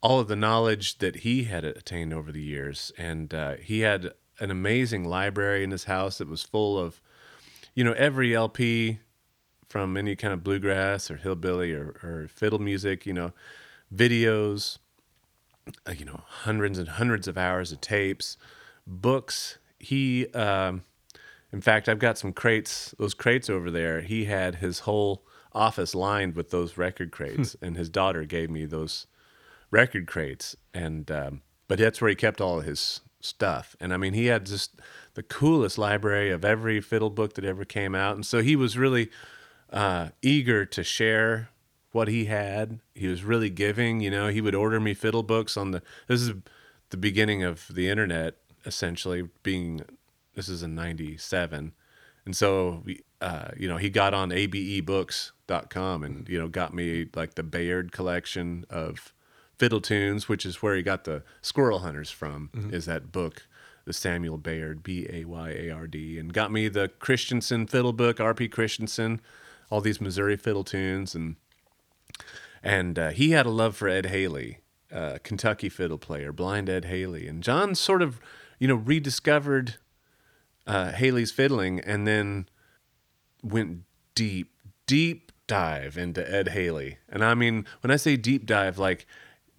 all of the knowledge that he had attained over the years, and uh, he had an amazing library in his house that was full of, you know, every L P from any kind of bluegrass or hillbilly or, or fiddle music, you know, videos, uh, you know, hundreds and hundreds of hours of tapes, books. He, um, in fact, I've got some crates, those crates over there. He had his whole office lined with those record crates, and his daughter gave me those record crates. And, um, but that's where he kept all of his stuff. And I mean, he had just the coolest library of every fiddle book that ever came out. And so he was really uh, eager to share what he had. He was really giving, you know, he would order me fiddle books on the, this is the beginning of the internet, essentially being, this is in ninety-seven. And so, we, uh, you know, he got on A B E books dot com and, you know, got me like the Bayard collection of fiddle tunes, which is where he got the Squirrel Hunters from, mm-hmm. is that book, the Samuel Bayard, B A Y A R D, and got me the Christensen fiddle book, R P Christensen, all these Missouri fiddle tunes, and and uh, he had a love for Ed Haley, uh, Kentucky fiddle player, blind Ed Haley, and John sort of, you know, rediscovered uh, Haley's fiddling, and then went deep, deep dive into Ed Haley, and I mean, when I say deep dive, like,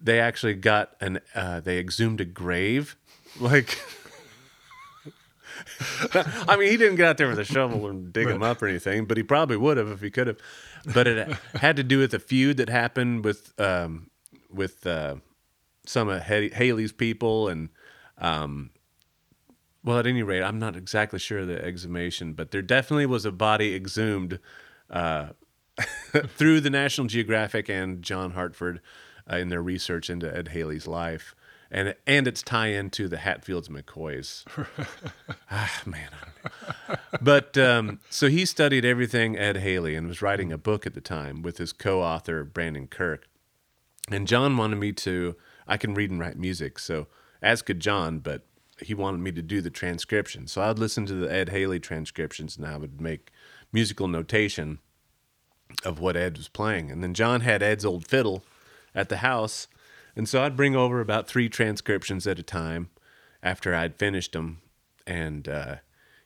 they actually got an, uh, they exhumed a grave, like, I mean, he didn't get out there with a shovel and dig them up or anything, but he probably would have if he could have. But it had to do with a feud that happened with um, with uh, some of Haley's people. And, um, well, at any rate, I'm not exactly sure of the exhumation, but there definitely was a body exhumed uh, through the National Geographic and John Hartford uh, in their research into Ed Haley's life. And and its tie-in to the Hatfields McCoys. ah, man. I don't know. But um, so he studied everything Ed Haley and was writing a book at the time with his co-author, Brandon Kirk. And John wanted me to, I can read and write music, so as could John, but he wanted me to do the transcription. So I would listen to the Ed Haley transcriptions, and I would make musical notation of what Ed was playing. And then John had Ed's old fiddle at the house. And so I'd bring over about three transcriptions at a time after I'd finished them. And uh,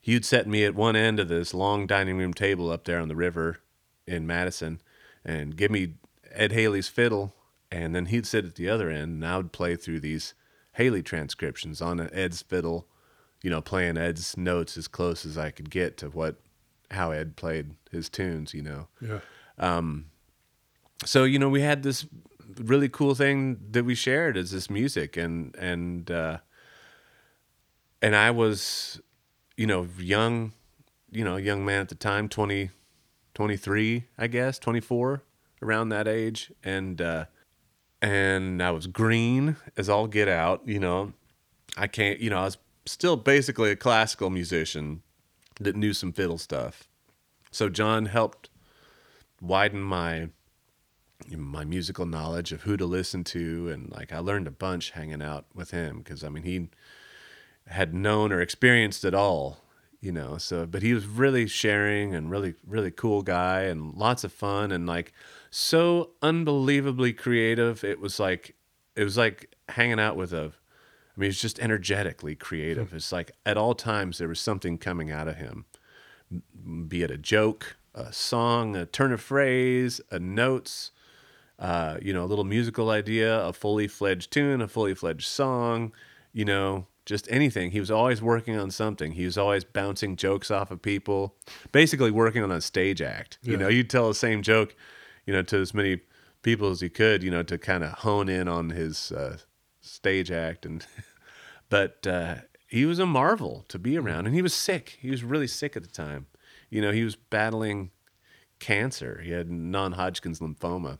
he'd set me at one end of this long dining room table up there on the river in Madison and give me Ed Haley's fiddle. And then he'd sit at the other end, and I would play through these Haley transcriptions on Ed's fiddle, you know, playing Ed's notes as close as I could get to what how Ed played his tunes, you know. Yeah. Um, so, you know, we had this really cool thing that we shared is this music, and and uh and I was, you know, young you know young man at the time, twenty, twenty-three, I guess twenty-four, around that age, and uh and I was green as all get out, you know. I can't you know I was still basically a classical musician that knew some fiddle stuff, so John helped widen my my musical knowledge of who to listen to. And like, I learned a bunch hanging out with him, because I mean, he had known or experienced it all, you know. So, but he was really sharing and really, really cool guy, and lots of fun, and like so unbelievably creative. It was like, it was like hanging out with a, I mean, it's just energetically creative. It's like at all times there was something coming out of him, be it a joke, a song, a turn of phrase, a notes, Uh, you know, a little musical idea, a fully fledged tune, a fully fledged song, you know, just anything. He was always working on something. He was always bouncing jokes off of people, basically working on a stage act. Yeah. You know, you'd tell the same joke, you know, to as many people as he could, you know, to kind of hone in on his uh, stage act. And but uh, he was a marvel to be around, and he was sick. He was really sick at the time. You know, he was battling cancer. He had non-Hodgkin lymphoma.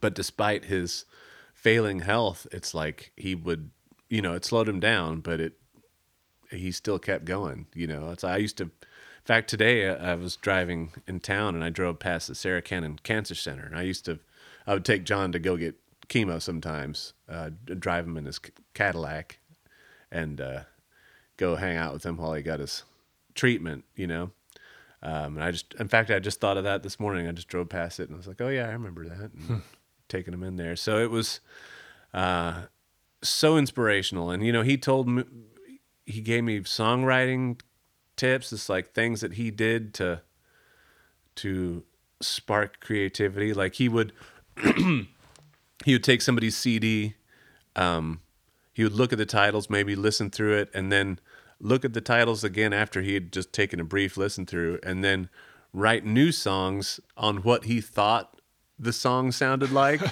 But despite his failing health, it's like he would, you know, it slowed him down, but it, he still kept going, you know. It's, I used to, in fact, today I, I was driving in town, and I drove past the Sarah Cannon Cancer Center, and I used to, I would take John to go get chemo sometimes, uh, drive him in his Cadillac, and uh, go hang out with him while he got his treatment, you know. Um, and I just, in fact, I just thought of that this morning. I just drove past it, and I was like, oh yeah, I remember that. And taking him in there. So it was uh, so inspirational. And, you know, he told me, he gave me songwriting tips. It's like things that he did to, to spark creativity. Like he would, he would take somebody's C D. Um, he would look at the titles, maybe listen through it, and then look at the titles again after he had just taken a brief listen through, and then write new songs on what he thought the song sounded like,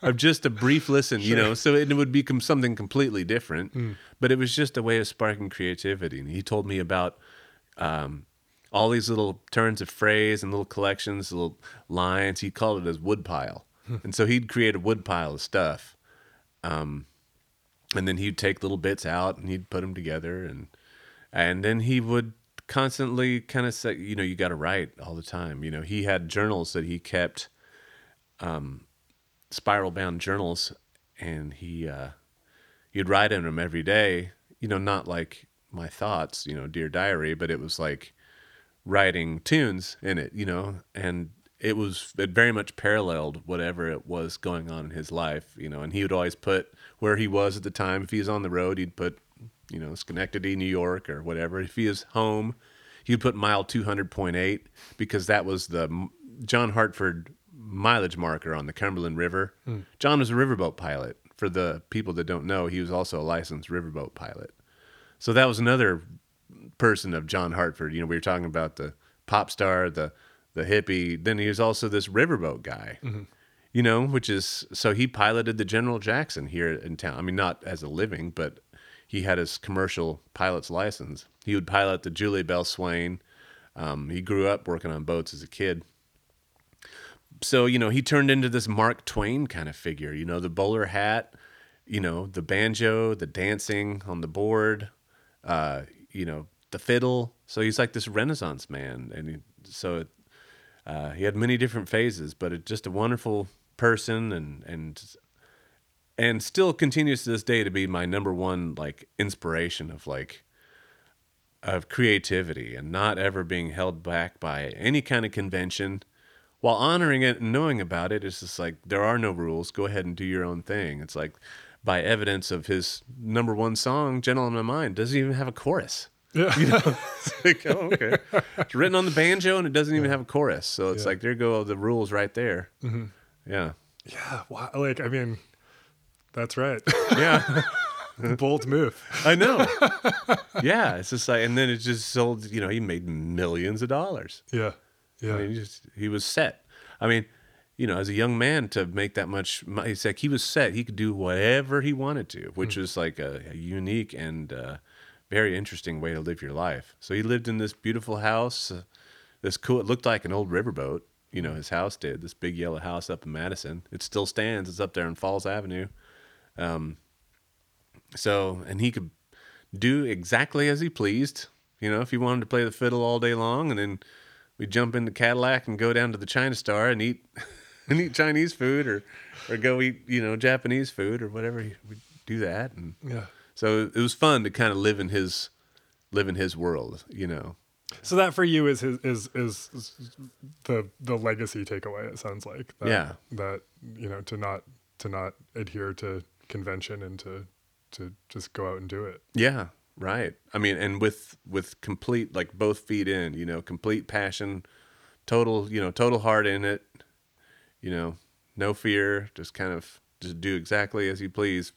of just a brief listen, sure. You know, so it would become something completely different, mm. but it was just a way of sparking creativity. And he told me about um, all these little turns of phrase and little collections, little lines. He called it his woodpile. Mm. And so he'd create a woodpile of stuff. Um, and then he'd take little bits out, and he'd put them together. And, and then he would constantly kind of say, you know, you got to write all the time. You know, he had journals that he kept, um, spiral bound journals, and he, uh, he'd write in them every day, you know, not like my thoughts, you know, Dear Diary, but it was like writing tunes in it, you know, and it was, it very much paralleled whatever it was going on in his life, you know, and he would always put where he was at the time. If he was on the road, he'd put, you know, Schenectady, New York, or whatever. If he is home, he'd put mile two hundred point eight, because that was the John Hartford mileage marker on the Cumberland River. Mm. John was a riverboat pilot. For the people that don't know, he was also a licensed riverboat pilot. So that was another person of John Hartford. You know, we were talking about the pop star, the the hippie. Then he was also this riverboat guy, mm-hmm. you know, which is, so he piloted the General Jackson here in town. I mean, not as a living, but he had his commercial pilot's license. He would pilot the Julie Bell Swain. Um, he grew up working on boats as a kid. So, you know, he turned into this Mark Twain kind of figure, you know, the bowler hat, you know, the banjo, the dancing on the board, uh, you know, the fiddle. So he's like this Renaissance man. And he, so it, uh, he had many different phases, but it, just a wonderful person, and, and, and still continues to this day to be my number one, like, inspiration of like, of creativity and not ever being held back by any kind of convention. While honoring it and knowing about it, it's just like, there are no rules. Go ahead and do your own thing. It's like, by evidence of his number one song, Gentle on My Mind, doesn't even have a chorus. Yeah. You know? It's like, oh, okay. It's written on the banjo and it doesn't yeah. even have a chorus. So it's yeah. like, there go the rules right there. Mm-hmm. Yeah. Yeah. Wow. Like, I mean, that's right. Yeah. Bold move. I know. Yeah. It's just like, and then it just sold, you know, he made millions of dollars. Yeah. Yeah, I mean, he, just, he was set. I mean, you know, as a young man to make that much money, it's like he was set. He could do whatever he wanted to, which mm. was like a, a unique and uh, very interesting way to live your life. So he lived in this beautiful house, uh, this cool, it looked like an old riverboat, you know, his house did, this big yellow house up in Madison. It still stands. It's up there on Falls Avenue. Um, so, and he could do exactly as he pleased, you know, if he wanted to play the fiddle all day long, and then we jump into Cadillac and go down to the China Star and eat and eat Chinese food, or, or go eat, you know, Japanese food or whatever. We do that, and yeah. So it was fun to kind of live in his live in his world, you know. So that for you is his, is is, is the the legacy takeaway. It sounds like that, yeah. That, you know, to not to not adhere to convention and to to just go out and do it. Yeah. Right. I mean, and with, with complete, like, both feet in, you know, complete passion, total, you know, total heart in it, you know, no fear, just kind of just do exactly as you please.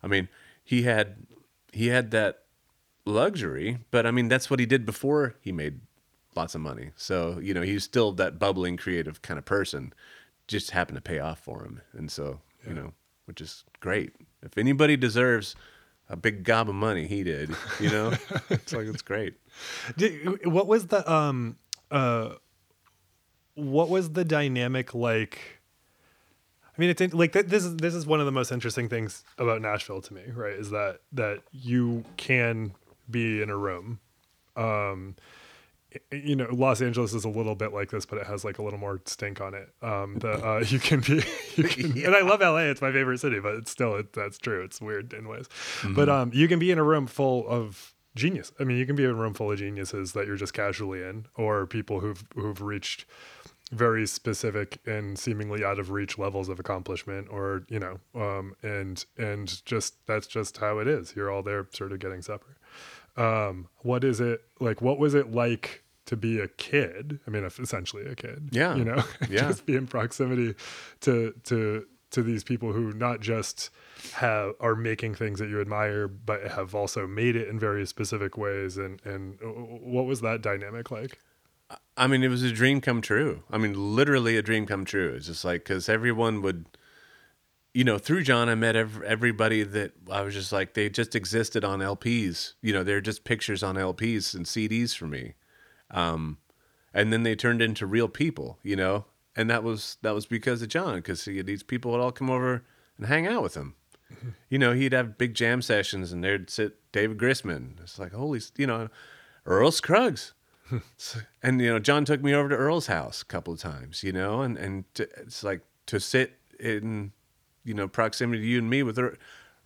I mean, he had, he had that luxury, but I mean, that's what he did before he made lots of money. So, you know, he's still that bubbling creative kind of person, just happened to pay off for him. And so, yeah. you know, which is great. If anybody deserves a big gob of money, he did, you know. It's like, it's great. Did, what was the um uh what was the dynamic like? I mean, it's like, this is this is one of the most interesting things about Nashville to me, right? Is that that you can be in a room. Um, you know, Los Angeles is a little bit like this, but it has like a little more stink on it. Um, the, uh, you can be, you can, yeah. and I love L A. It's my favorite city, but it's still, it, that's true. It's weird in ways, mm-hmm. but, um, you can be in a room full of genius. I mean, you can be in a room full of geniuses that you're just casually in, or people who've, who've reached very specific and seemingly out of reach levels of accomplishment, or, you know, um, and, and just, that's just how it is. You're all there sort of getting supper. Um, what is it like, what was it like to be a kid? I mean, essentially a kid, yeah, you know, yeah. just be in proximity to, to, to these people who not just have, are making things that you admire, but have also made it in very specific ways. And, and what was that dynamic like? I mean, it was a dream come true. I mean, literally a dream come true. It's just like, cause everyone would, you know, through John, I met ev- everybody that I was just like, they just existed on L Ps. You know, they're just pictures on L Ps and C Ds for me. Um, and then they turned into real people, you know, and that was, that was because of John. Cause he, these people would all come over and hang out with him. Mm-hmm. You know, he'd have big jam sessions and there'd sit David Grisman. It's like, holy, you know, Earl Scruggs. And, you know, John took me over to Earl's house a couple of times, you know, and, and to, it's like to sit in, you know, proximity to you and me with Earl,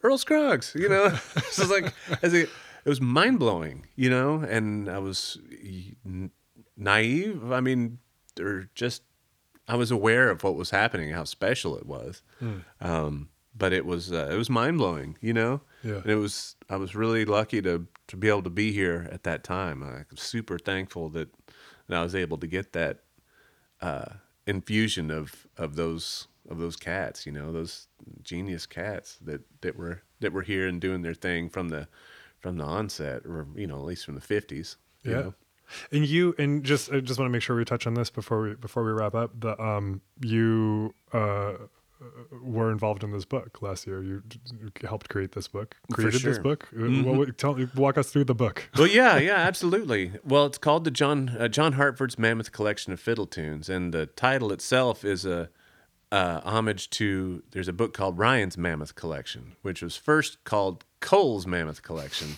Earl Scruggs, you know, so it's like, as a, it was mind blowing, you know, and I was naive. I mean, or just, I was aware of what was happening, how special it was. Mm. Um, but it was, uh, it was mind blowing, you know, yeah. And it was, I was really lucky to, to be able to be here at that time. I'm super thankful that, that I was able to get that, uh, infusion of, of those, of those cats, you know, those genius cats that, that were, that were here and doing their thing from the, from the onset, or, you know, at least from the fifties. Yeah. You know? And you, and just, I just want to make sure we touch on this before we, before we wrap up the, um, you, uh, were involved in this book last year. You helped create this book, created sure. this book. Mm-hmm. Well, tell, walk us through the book. Well, yeah, yeah, absolutely. Well, it's called the John, uh, John Hartford's Mammoth Collection of Fiddle Tunes. And the title itself is a, uh, homage to, there's a book called Ryan's Mammoth Collection, which was first called Cole's Mammoth Collection.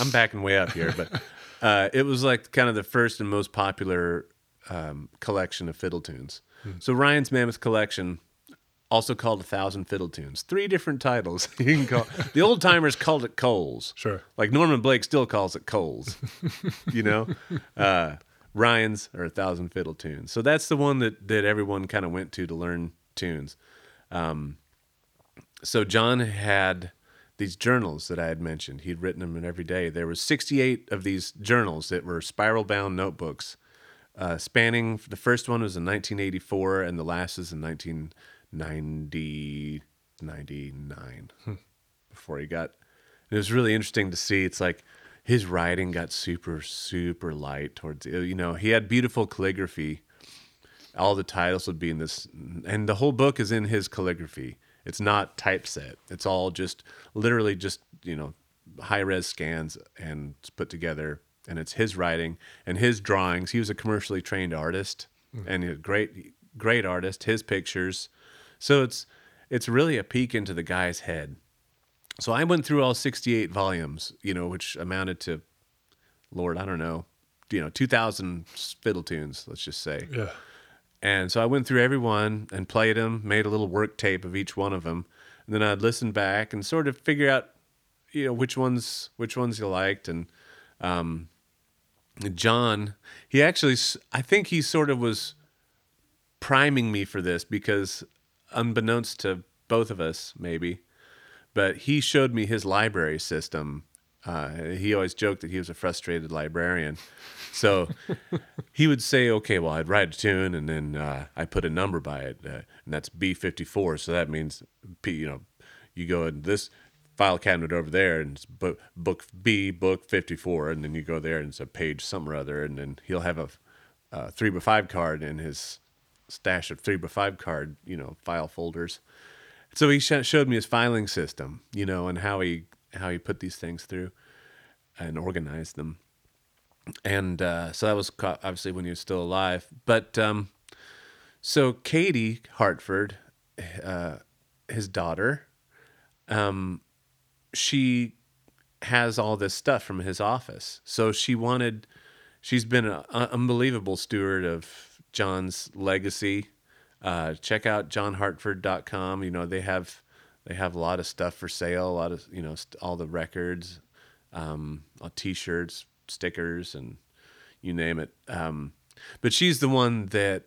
I'm backing way up here, but, uh, it was like kind of the first and most popular, um, collection of fiddle tunes. Mm-hmm. So Ryan's Mammoth Collection, also called A Thousand Fiddle Tunes. Three different titles you can call. The old timers called it Cole's. Sure. Like Norman Blake still calls it Cole's, you know? Uh, Ryan's or A Thousand Fiddle Tunes. So that's the one that, that everyone kind of went to to learn tunes. Um, so John had these journals that I had mentioned. He'd written them in every day. There were sixty-eight of these journals that were spiral-bound notebooks, uh, spanning, the first one was in nineteen eighty-four and the last is in nineteen ninety-nine hmm. before he got, and it was really interesting to see. It's like his writing got super, super light towards, you know, he had beautiful calligraphy. All the titles would be in this, and the whole book is in his calligraphy. It's not typeset. It's all just literally just, you know, high res scans and put together, and it's his writing and his drawings. He was a commercially trained artist hmm. and a great, great artist, his pictures. So it's it's really a peek into the guy's head. So I went through all sixty-eight volumes, you know, which amounted to, Lord, I don't know, you know, two thousand fiddle tunes, let's just say. Yeah. And so I went through every one and played them, made a little work tape of each one of them, and then I'd listen back and sort of figure out, you know, which ones which ones you liked. And um, John, he actually, I think he sort of was priming me for this because, unbeknownst to both of us, maybe, but he showed me his library system. Uh, he always joked that he was a frustrated librarian. So he would say, okay, well, I'd write a tune and then uh, I put a number by it, uh, and that's B fifty-four. So that means, P, you know, you go in this file cabinet over there and it's book, book B, book fifty-four, and then you go there and it's a page something or other, and then he'll have a, a three by five card in his stash of three by five card, you know, file folders. So he sh- showed me his filing system, you know, and how he how he put these things through and organized them. And uh, so that was obviously when he was still alive. But um, so Katie Hartford, uh, his daughter, um, she has all this stuff from his office. So she wanted, she's been an unbelievable steward of John's legacy. Uh, check out john hartford dot com. You know, they have they have a lot of stuff for sale, a lot of, you know, st- all the records, um, t-shirts, stickers, and you name it. Um, but she's the one that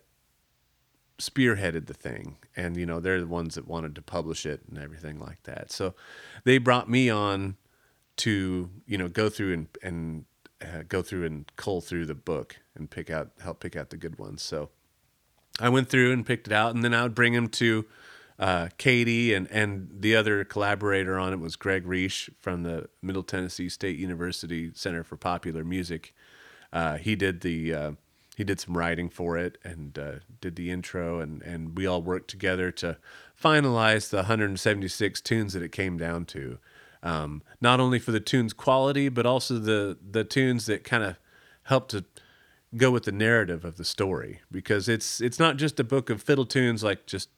spearheaded the thing, and, you know, they're the ones that wanted to publish it and everything like that. So they brought me on to, you know, go through and, and Uh, go through and cull through the book and pick out, help pick out the good ones. So I went through and picked it out, and then I would bring him to uh, Katie, and, and the other collaborator on it was Greg Reich from the Middle Tennessee State University Center for Popular Music. Uh, he did the uh, he did some writing for it and uh, did the intro, and and we all worked together to finalize the one hundred seventy-six tunes that it came down to. Um, not only for the tunes quality, but also the, the tunes that kind of help to go with the narrative of the story, because it's, it's not just a book of fiddle tunes. Like just,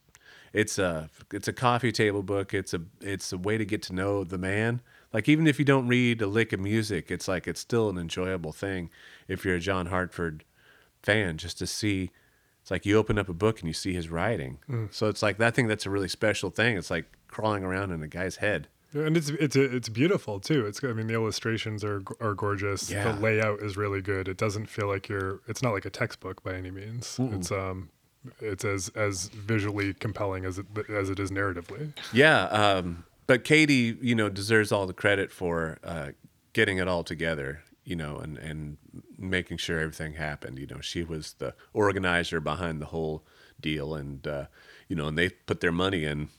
it's a, it's a coffee table book. It's a, it's a way to get to know the man. Like, even if you don't read a lick of music, it's like, it's still an enjoyable thing. If you're a John Hartford fan, just to see, it's like you open up a book and you see his writing. Mm. So it's like, that thing, that's a really special thing. It's like crawling around in a guy's head. And it's it's it's beautiful too. It's I mean the illustrations are are gorgeous. Yeah. The layout is really good. It doesn't feel like you're. It's not like a textbook by any means. Mm-mm. It's um, it's as as visually compelling as it as it is narratively. Yeah. Um. But Katie, you know, deserves all the credit for uh, getting it all together. You know, and and making sure everything happened. You know, she was the organizer behind the whole deal, and uh, you know, and they put their money in.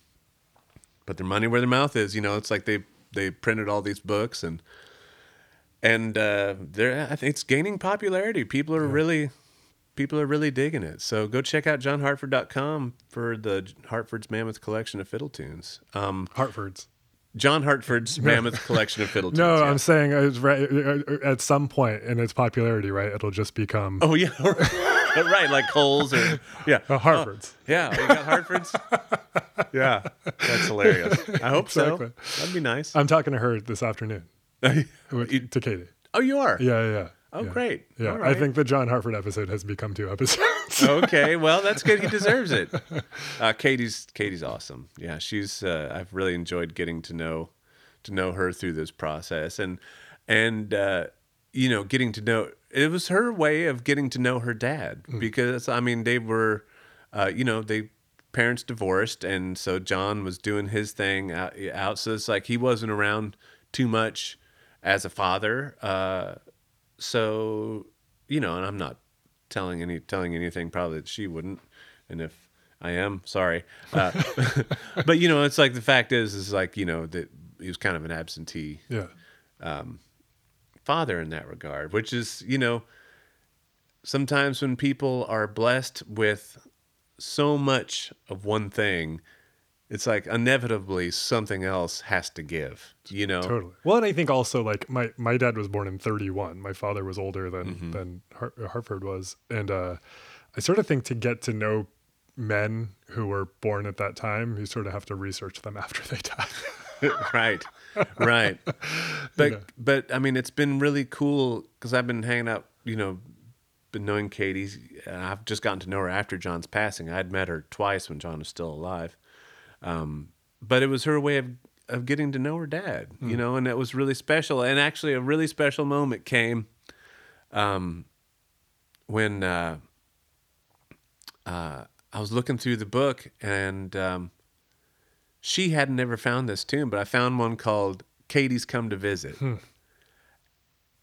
Put their money where their mouth is, you know. It's like they they printed all these books, and and uh, there, I think it's gaining popularity. People are yeah. really, people are really digging it. So go check out john hartford dot com for the Hartford's Mammoth Collection of Fiddle Tunes. Um, Hartford's. John Hartford's Mammoth Collection of Fiddle Tunes. No, yeah. I'm saying it's right, at some point in its popularity, right, it'll just become... Oh, yeah. Right, like Coles or... Yeah. Uh, Hartford's. Oh, yeah, you got Hartford's? Yeah. That's hilarious. I hope exactly. so. That'd be nice. I'm talking to her this afternoon. With, to Katie. Oh, you are? Yeah, yeah, yeah. Oh, yeah. Great. Yeah, right. I think the John Hartford episode has become two episodes. Okay, well, that's good. He deserves it. Uh, Katie's Katie's awesome. Yeah, she's. Uh, I've really enjoyed getting to know to know her through this process, and and uh, you know, getting to know it was her way of getting to know her dad mm. because I mean they were, uh, you know, they parents divorced, and so John was doing his thing out. out so it's like he wasn't around too much as a father. Uh, So, you know, and I'm not telling any telling anything probably that she wouldn't, and if I am, sorry. Uh, but you know, it's like the fact is, is like you know that he was kind of an absentee yeah. um, father in that regard, which is you know sometimes when people are blessed with so much of one thing, it's like inevitably something else has to give, you know? Totally. Well, and I think also like my, my dad was born in thirty-one. My father was older than, mm-hmm. than Hart- Hartford was. And uh, I sort of think to get to know men who were born at that time, you sort of have to research them after they die. Right, right. But, yeah. but I mean, it's been really cool because I've been hanging out, you know, been knowing Katie. I've just gotten to know her after John's passing. I'd met her twice when John was still alive. Um, but it was her way of, of getting to know her dad, you mm. know, and it was really special. And actually a really special moment came, um, when, uh, uh, I was looking through the book and, um, she had never found this tune, but I found one called Katie's Come to Visit hmm.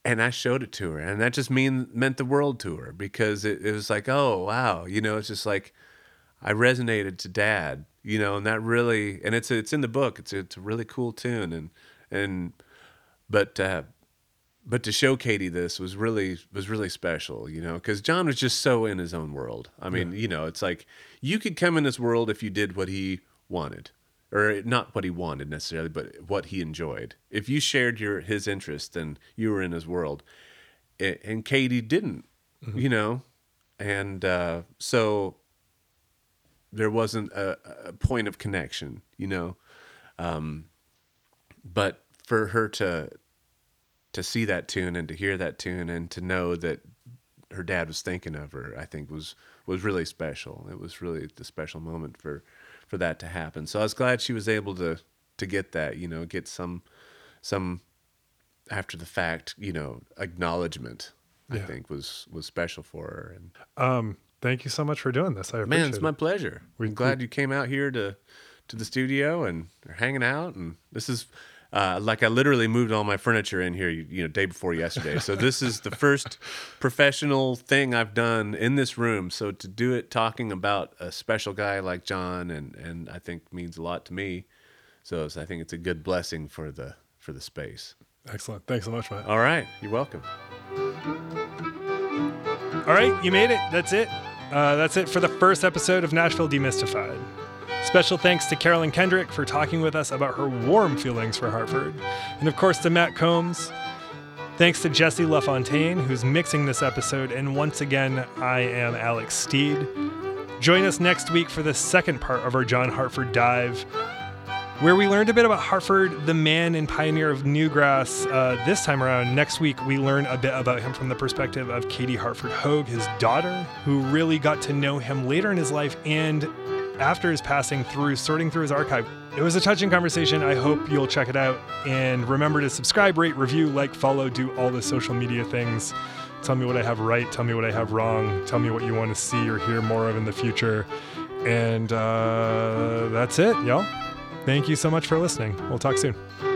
and I showed it to her. And that just mean meant the world to her because it, it was like, oh, wow. You know, it's just like, I resonated to dad. You know, and that really, and it's it's in the book. It's it's a really cool tune, and and but uh, but to show Katie this was really was really special. You know, because John was just so in his own world. I mean, yeah. you know, it's like you could come in this world if you did what he wanted, or not what he wanted necessarily, but what he enjoyed. If you shared your his interests, then you were in his world. It, and Katie didn't, mm-hmm. you know, and uh, so. There wasn't a, a point of connection, you know, um, but for her to to see that tune and to hear that tune and to know that her dad was thinking of her, I think was was really special. It was really the special moment for, for that to happen. So I was glad she was able to to get that, you know, get some some after the fact, you know, acknowledgement. Yeah. I think was was special for her. And um. Thank you so much for doing this. I appreciate it. Man, it's my pleasure. We're glad you came out here to, to the studio and are hanging out. And this is uh, like I literally moved all my furniture in here, you, you know, day before yesterday. So this is the first professional thing I've done in this room. So to do it talking about a special guy like John and and I think means a lot to me. So it's, I think it's a good blessing for the for the space. Excellent. Thanks so much, Matt. All right, you're welcome. All right, you made it. That's it. Uh, that's it for the first episode of Nashville Demystified. Special thanks to Carolyn Kendrick for talking with us about her warm feelings for Hartford. And of course to Matt Combs. Thanks to Jesse LaFontaine, who's mixing this episode. And once again, I am Alex Steed. Join us next week for the second part of our John Hartford Dive, where we learned a bit about Hartford, the man and pioneer of Newgrass. Uh, this time around, next week, we learn a bit about him from the perspective of Katie Hartford-Hogue, his daughter, who really got to know him later in his life and after his passing through, sorting through his archive. It was a touching conversation. I hope you'll check it out. And remember to subscribe, rate, review, like, follow, do all the social media things. Tell me what I have right. Tell me what I have wrong. Tell me what you want to see or hear more of in the future. And uh, that's it, y'all. Thank you so much for listening. We'll talk soon.